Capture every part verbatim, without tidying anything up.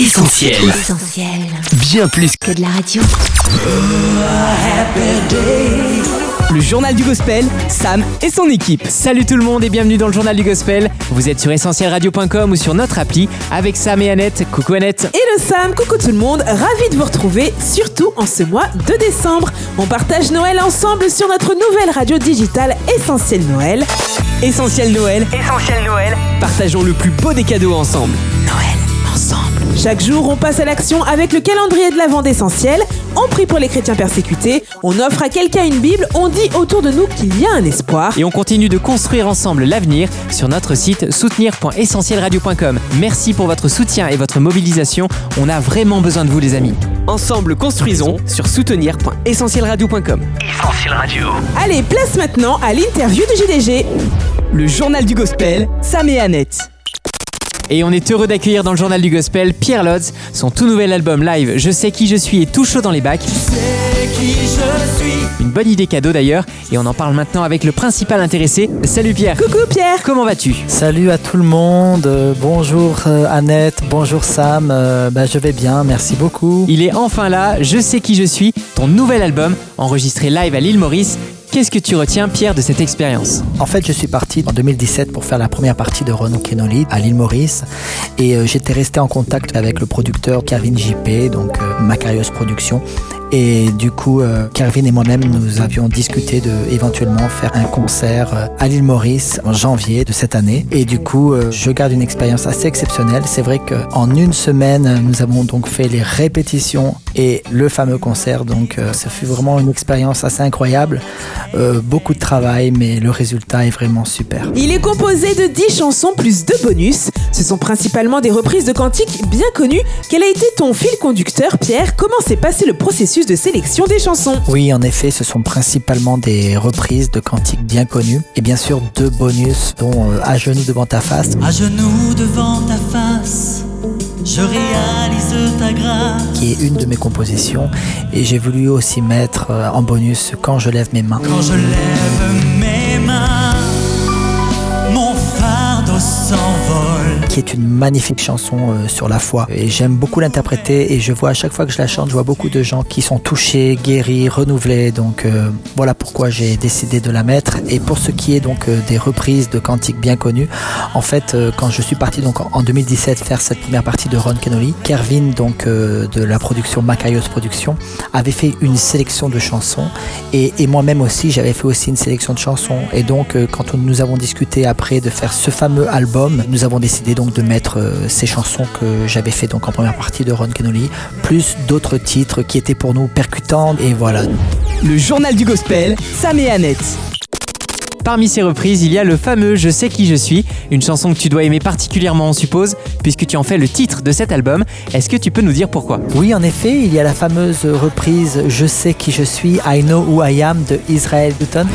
Essentiel. Essentiel. Bien plus que de la radio. Le Journal du Gospel, Sam et son équipe. Salut tout le monde et bienvenue dans le Journal du Gospel. Vous êtes sur essentiel radio point com ou sur notre appli avec Sam et Annette. Coucou Annette. Et le Sam, coucou tout le monde. Ravi de vous retrouver, surtout en ce mois de décembre. On partage Noël ensemble sur notre nouvelle radio digitale Essentiel Noël. Essentiel Noël. Essentiel Noël. Partageons le plus beau des cadeaux ensemble. Noël ensemble. Chaque jour, on passe à l'action avec le calendrier de l'Avent d'Essentiel. On prie pour les chrétiens persécutés, on offre à quelqu'un une Bible, on dit autour de nous qu'il y a un espoir. Et on continue de construire ensemble l'avenir sur notre site soutenir point essentiel radio point com. Merci pour votre soutien et votre mobilisation. On a vraiment besoin de vous, les amis. Ensemble, construisons sur soutenir point essentiel radio point com. Essentiel Radio. Allez, place maintenant à l'interview du J D G. Le Journal du Gospel, Sam et Annette. Et on est heureux d'accueillir dans le Journal du Gospel Pierre Lods, son tout nouvel album live Je sais qui je suis et tout chaud dans les bacs. Je sais qui je suis. Une bonne idée cadeau d'ailleurs, et on en parle maintenant avec le principal intéressé. Salut Pierre. Coucou Pierre. Comment vas-tu ? Salut à tout le monde, euh, bonjour euh, Annette, bonjour Sam, euh, bah, je vais bien, merci beaucoup. Il est enfin là, Je sais qui je suis, ton nouvel album, enregistré live à l'île Maurice. Qu'est-ce que tu retiens, Pierre, de cette expérience ? En fait, je suis parti en deux mille dix-sept pour faire la première partie de Ron Kenoly à l'île Maurice. Et euh, j'étais resté en contact avec le producteur Kervin J P, donc euh, Macarius Productions. Et du coup, euh, Kervin et moi-même, nous avions discuté de éventuellement faire un concert euh, à l'île Maurice en janvier de cette année. Et du coup, euh, je garde une expérience assez exceptionnelle. C'est vrai qu'en une semaine, nous avons donc fait les répétitions et le fameux concert. Donc, euh, ça fut vraiment une expérience assez incroyable. Euh, beaucoup de travail, mais le résultat est vraiment super. Il est composé de dix chansons plus deux bonus. Ce sont principalement des reprises de cantiques bien connues. Quel a été ton fil conducteur, Pierre ? Comment s'est passé le processus de sélection des chansons ? Oui, en effet, ce sont principalement des reprises de cantiques bien connues. Et bien sûr, deux bonus, dont euh, « À genoux devant ta face ». À genoux devant ta face, je réalise ta grâce, qui est une de mes compositions, et j'ai voulu aussi mettre en bonus Quand je lève mes mains. Quand je lève mes mains, mon fardeau s'envole, qui est une magnifique chanson sur la foi, et j'aime beaucoup l'interpréter, et je vois à chaque fois que je la chante, je vois beaucoup de gens qui sont touchés, guéris, renouvelés, donc euh, voilà pourquoi j'ai décidé de la mettre. Et pour ce qui est donc euh, des reprises de cantiques bien connus, en fait euh, quand je suis parti donc en deux mille dix-sept faire cette première partie de Ron Kenoly, Kervin donc euh, de la production Macarius Productions avait fait une sélection de chansons, et, et moi-même aussi j'avais fait aussi une sélection de chansons, et donc euh, quand on, nous avons discuté après de faire ce fameux album, nous avons décidé donc de mettre euh, ces chansons que j'avais fait donc en première partie de Ron Kenoly, plus d'autres titres qui étaient pour nous percutants, et voilà. Le Journal du Gospel, Sam et Annette. Parmi ces reprises, il y a le fameux Je sais qui je suis, une chanson que tu dois aimer particulièrement, on suppose, puisque tu en fais le titre de cet album. Est-ce que tu peux nous dire pourquoi ? Oui, en effet, il y a la fameuse reprise Je sais qui je suis, I know who I am de Israel Dutton.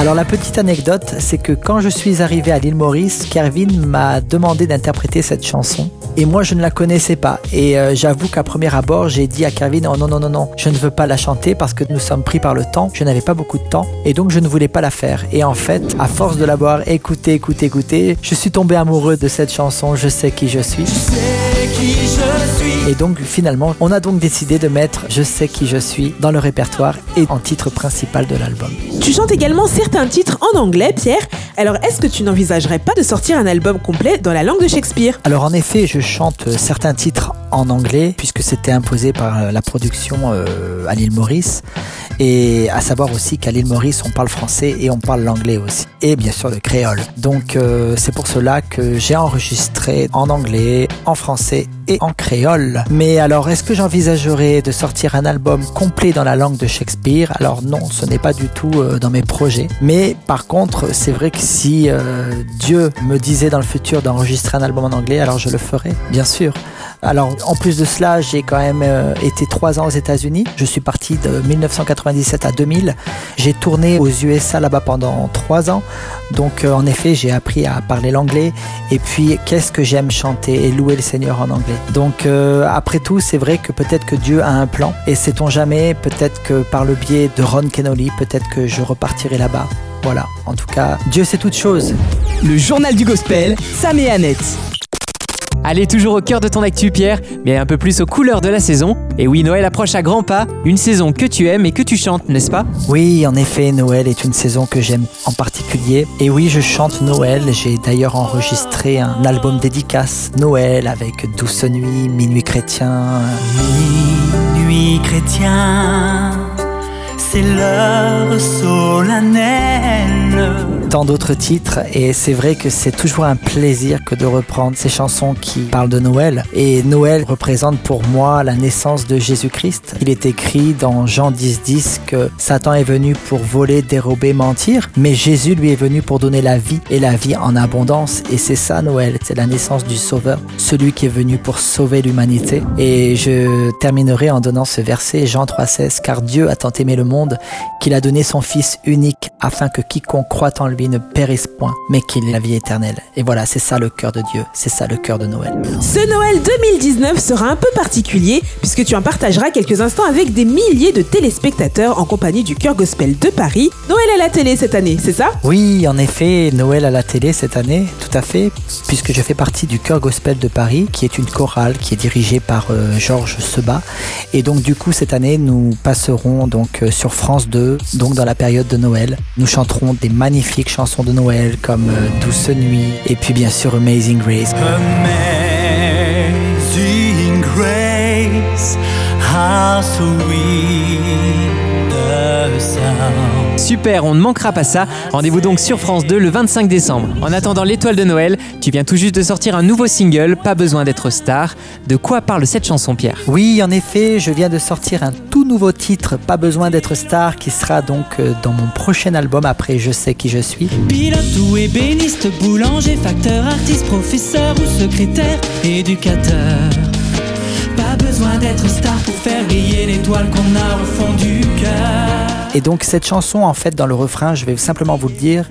Alors la petite anecdote, c'est que quand je suis arrivé à l'île Maurice, Kervin m'a demandé d'interpréter cette chanson. Et moi, je ne la connaissais pas. Et euh, j'avoue qu'à premier abord, j'ai dit à Kervin oh, « Non, non, non, non, je ne veux pas la chanter parce que nous sommes pris par le temps. Je n'avais pas beaucoup de temps et donc je ne voulais pas la faire. » Et en fait, à force de l'avoir écoutée, écoutée, écoutée, je suis tombé amoureux de cette chanson « Je sais qui je suis ». Et donc finalement, on a donc décidé de mettre « Je sais qui je suis » dans le répertoire et en titre principal de l'album. Tu chantes également certains titres en anglais, Pierre. Alors est-ce que tu n'envisagerais pas de sortir un album complet dans la langue de Shakespeare ? Alors en effet, je chante certains titres en anglais puisque c'était imposé par la production euh, à l'île Maurice. Et à savoir aussi qu'à l'île Maurice, on parle français et on parle l'anglais aussi. Et bien sûr le créole. Donc euh, c'est pour cela que j'ai enregistré en anglais, en français et en créole. Mais alors, est-ce que j'envisagerais de sortir un album complet dans la langue de Shakespeare ? Alors non, ce n'est pas du tout euh, dans mes projets. Mais par contre, c'est vrai que si euh, Dieu me disait dans le futur d'enregistrer un album en anglais, alors je le ferais, bien sûr. Alors, en plus de cela, j'ai quand même euh, été trois ans aux États-Unis. Je suis parti de dix-neuf cent quatre-vingt-dix-sept à deux mille. J'ai tourné aux U S A là-bas pendant trois ans. Donc, euh, en effet, j'ai appris à parler l'anglais. Et puis, qu'est-ce que j'aime chanter et louer le Seigneur en anglais. Donc, euh, après tout, c'est vrai que peut-être que Dieu a un plan. Et sait-on jamais, peut-être que par le biais de Ron Kenoly, peut-être que je repartirai là-bas. Voilà, en tout cas, Dieu sait toutes choses. Le Journal du Gospel, Sam et Annette. Allez, toujours au cœur de ton actu, Pierre, mais un peu plus aux couleurs de la saison. Et oui, Noël approche à grands pas, une saison que tu aimes et que tu chantes, n'est-ce pas ? Oui, en effet, Noël est une saison que j'aime en particulier. Et oui, je chante Noël. J'ai d'ailleurs enregistré un album dédicace Noël avec Douce Nuit, Minuit Chrétien. Minuit Chrétien, c'est l'heure solennelle. Tant d'autres titres, et c'est vrai que c'est toujours un plaisir que de reprendre ces chansons qui parlent de Noël. Et Noël représente pour moi la naissance de Jésus-Christ. Il est écrit dans Jean dix dix que Satan est venu pour voler, dérober, mentir, mais Jésus lui est venu pour donner la vie, et la vie en abondance. Et c'est ça Noël, c'est la naissance du Sauveur, celui qui est venu pour sauver l'humanité. Et je terminerai en donnant ce verset, Jean trois seize, car Dieu a tant aimé le monde qu'il a donné son Fils unique afin que quiconque croit en lui ne périsse point, mais qu'il ait la vie éternelle. Et voilà, c'est ça le cœur de Dieu, c'est ça le cœur de Noël. Ce Noël deux mille dix-neuf sera un peu particulier, puisque tu en partageras quelques instants avec des milliers de téléspectateurs en compagnie du Chœur Gospel de Paris. Noël à la télé cette année, c'est ça ? Oui, en effet, Noël à la télé cette année, tout à fait, puisque je fais partie du Chœur Gospel de Paris, qui est une chorale qui est dirigée par euh, Georges Seba. Et donc du coup, cette année, nous passerons donc euh, sur France deux, donc dans la période de Noël. Nous chanterons des magnifiques chansons de Noël comme euh, Douce Nuit et puis bien sûr Amazing Grace. Amazing Grace, how sweet the sound. Super, on ne manquera pas ça. Rendez-vous donc sur France deux le vingt-cinq décembre. En attendant l'étoile de Noël, tu viens tout juste de sortir un nouveau single, Pas besoin d'être star. De quoi parle cette chanson, Pierre ? Oui, en effet, je viens de sortir un tout nouveau titre, Pas besoin d'être star, qui sera donc dans mon prochain album après Je sais qui je suis. Pilote ou ébéniste, boulanger, facteur, artiste, professeur ou secrétaire, éducateur. Pas besoin d'être star pour faire briller l'étoile qu'on a au fond du cœur. Et donc cette chanson, en fait, dans le refrain, je vais simplement vous le dire,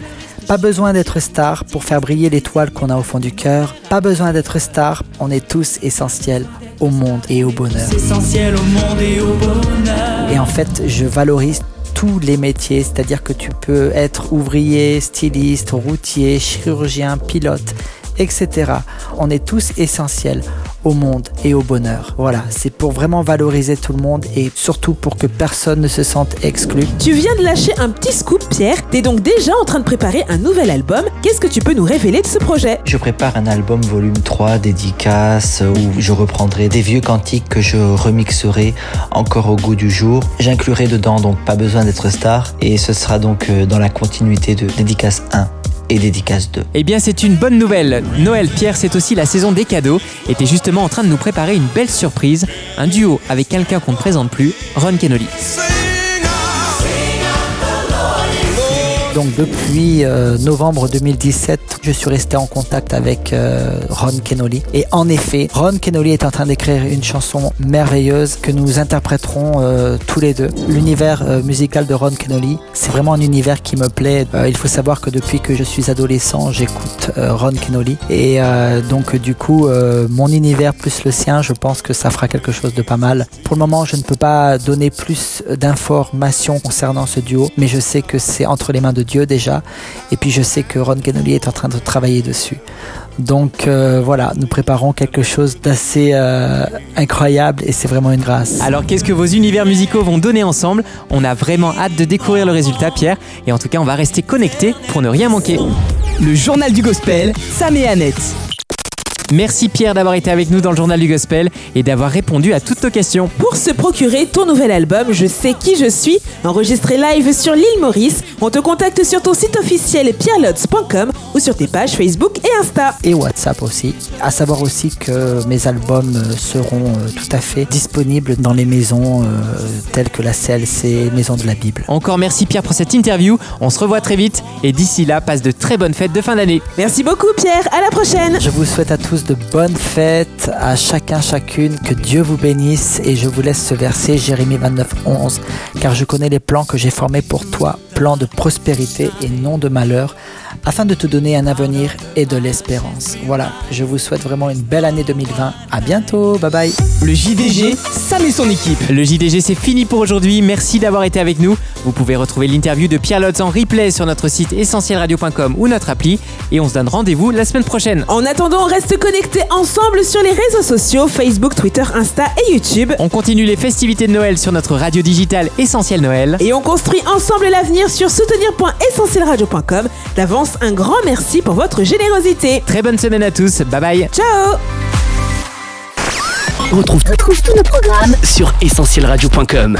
pas besoin d'être star pour faire briller l'étoile qu'on a au fond du cœur. Pas besoin d'être star, on est tous essentiels au monde et au bonheur. C'est essentiel au monde et au bonheur. Et en fait, je valorise tous les métiers, c'est-à-dire que tu peux être ouvrier, styliste, routier, chirurgien, pilote, et cetera. On est tous essentiels au monde et au bonheur. Voilà, c'est pour vraiment valoriser tout le monde et surtout pour que personne ne se sente exclu. Tu viens de lâcher un petit scoop, Pierre. T'es donc déjà en train de préparer un nouvel album. Qu'est-ce que tu peux nous révéler de ce projet ? Je prépare un album volume trois dédicace où je reprendrai des vieux cantiques que je remixerai encore au goût du jour. J'inclurai dedans donc Pas besoin d'être star et ce sera donc dans la continuité de dédicace un. Et dédicace deux. Eh bien, c'est une bonne nouvelle. Noël, Pierre, c'est aussi la saison des cadeaux. Et t'es justement en train de nous préparer une belle surprise, un duo avec quelqu'un qu'on ne présente plus, Ron Kenoly. Donc depuis euh, novembre deux mille dix-sept, je suis resté en contact avec euh, Ron Kenoly. Et en effet, Ron Kenoly est en train d'écrire une chanson merveilleuse que nous interpréterons euh, tous les deux. L'univers euh, musical de Ron Kenoly, c'est vraiment un univers qui me plaît. Euh, il faut savoir que depuis que je suis adolescent, j'écoute euh, Ron Kenoly. Et euh, donc du coup, euh, mon univers plus le sien, je pense que ça fera quelque chose de pas mal. Pour le moment, je ne peux pas donner plus d'informations concernant ce duo, mais je sais que c'est entre les mains de Dieu déjà, et puis je sais que Ron Kenoly est en train de travailler dessus. Donc euh, voilà, nous préparons quelque chose d'assez euh, incroyable et c'est vraiment une grâce. Alors qu'est-ce que vos univers musicaux vont donner ensemble ? On a vraiment hâte de découvrir le résultat, Pierre, et en tout cas on va rester connectés pour ne rien manquer. Le Journal du Gospel, Sam et Annette. Merci Pierre d'avoir été avec nous dans le Journal du Gospel et d'avoir répondu à toutes nos questions. Pour se procurer ton nouvel album, Je sais qui je suis, enregistré live sur l'île Maurice, on te contacte sur ton site officiel pierre lods point com ou sur tes pages Facebook et Insta. Et WhatsApp aussi. À savoir aussi que mes albums seront tout à fait disponibles dans les maisons euh, telles que la C L C, Maison de la Bible. Encore merci Pierre pour cette interview. On se revoit très vite et d'ici là, passe de très bonnes fêtes de fin d'année. Merci beaucoup Pierre, à la prochaine. Je vous souhaite à tous de bonnes fêtes à chacun, chacune, que Dieu vous bénisse et je vous laisse ce verset, Jérémie vingt-neuf onze, car je connais les plans que j'ai formés pour toi, plan de prospérité et non de malheur, afin de te donner un avenir et de l'espérance. Voilà, je vous souhaite vraiment une belle année deux mille vingt. À bientôt, bye bye. Le J D G, Sam et son équipe. Le J D G, c'est fini pour aujourd'hui. Merci d'avoir été avec nous. Vous pouvez retrouver l'interview de Pierre Lods en replay sur notre site essentiel radio point com ou notre appli. Et on se donne rendez-vous la semaine prochaine. En attendant, on reste connectés ensemble sur les réseaux sociaux, Facebook, Twitter, Insta et YouTube. On continue les festivités de Noël sur notre radio digitale Essentiel Noël. Et on construit ensemble l'avenir sur soutenir point essentiel radio point com. D'avance, un grand merci pour votre générosité. Très bonne semaine à tous. Bye bye. Ciao. Retrouve tous nos programmes sur essentiel radio point com.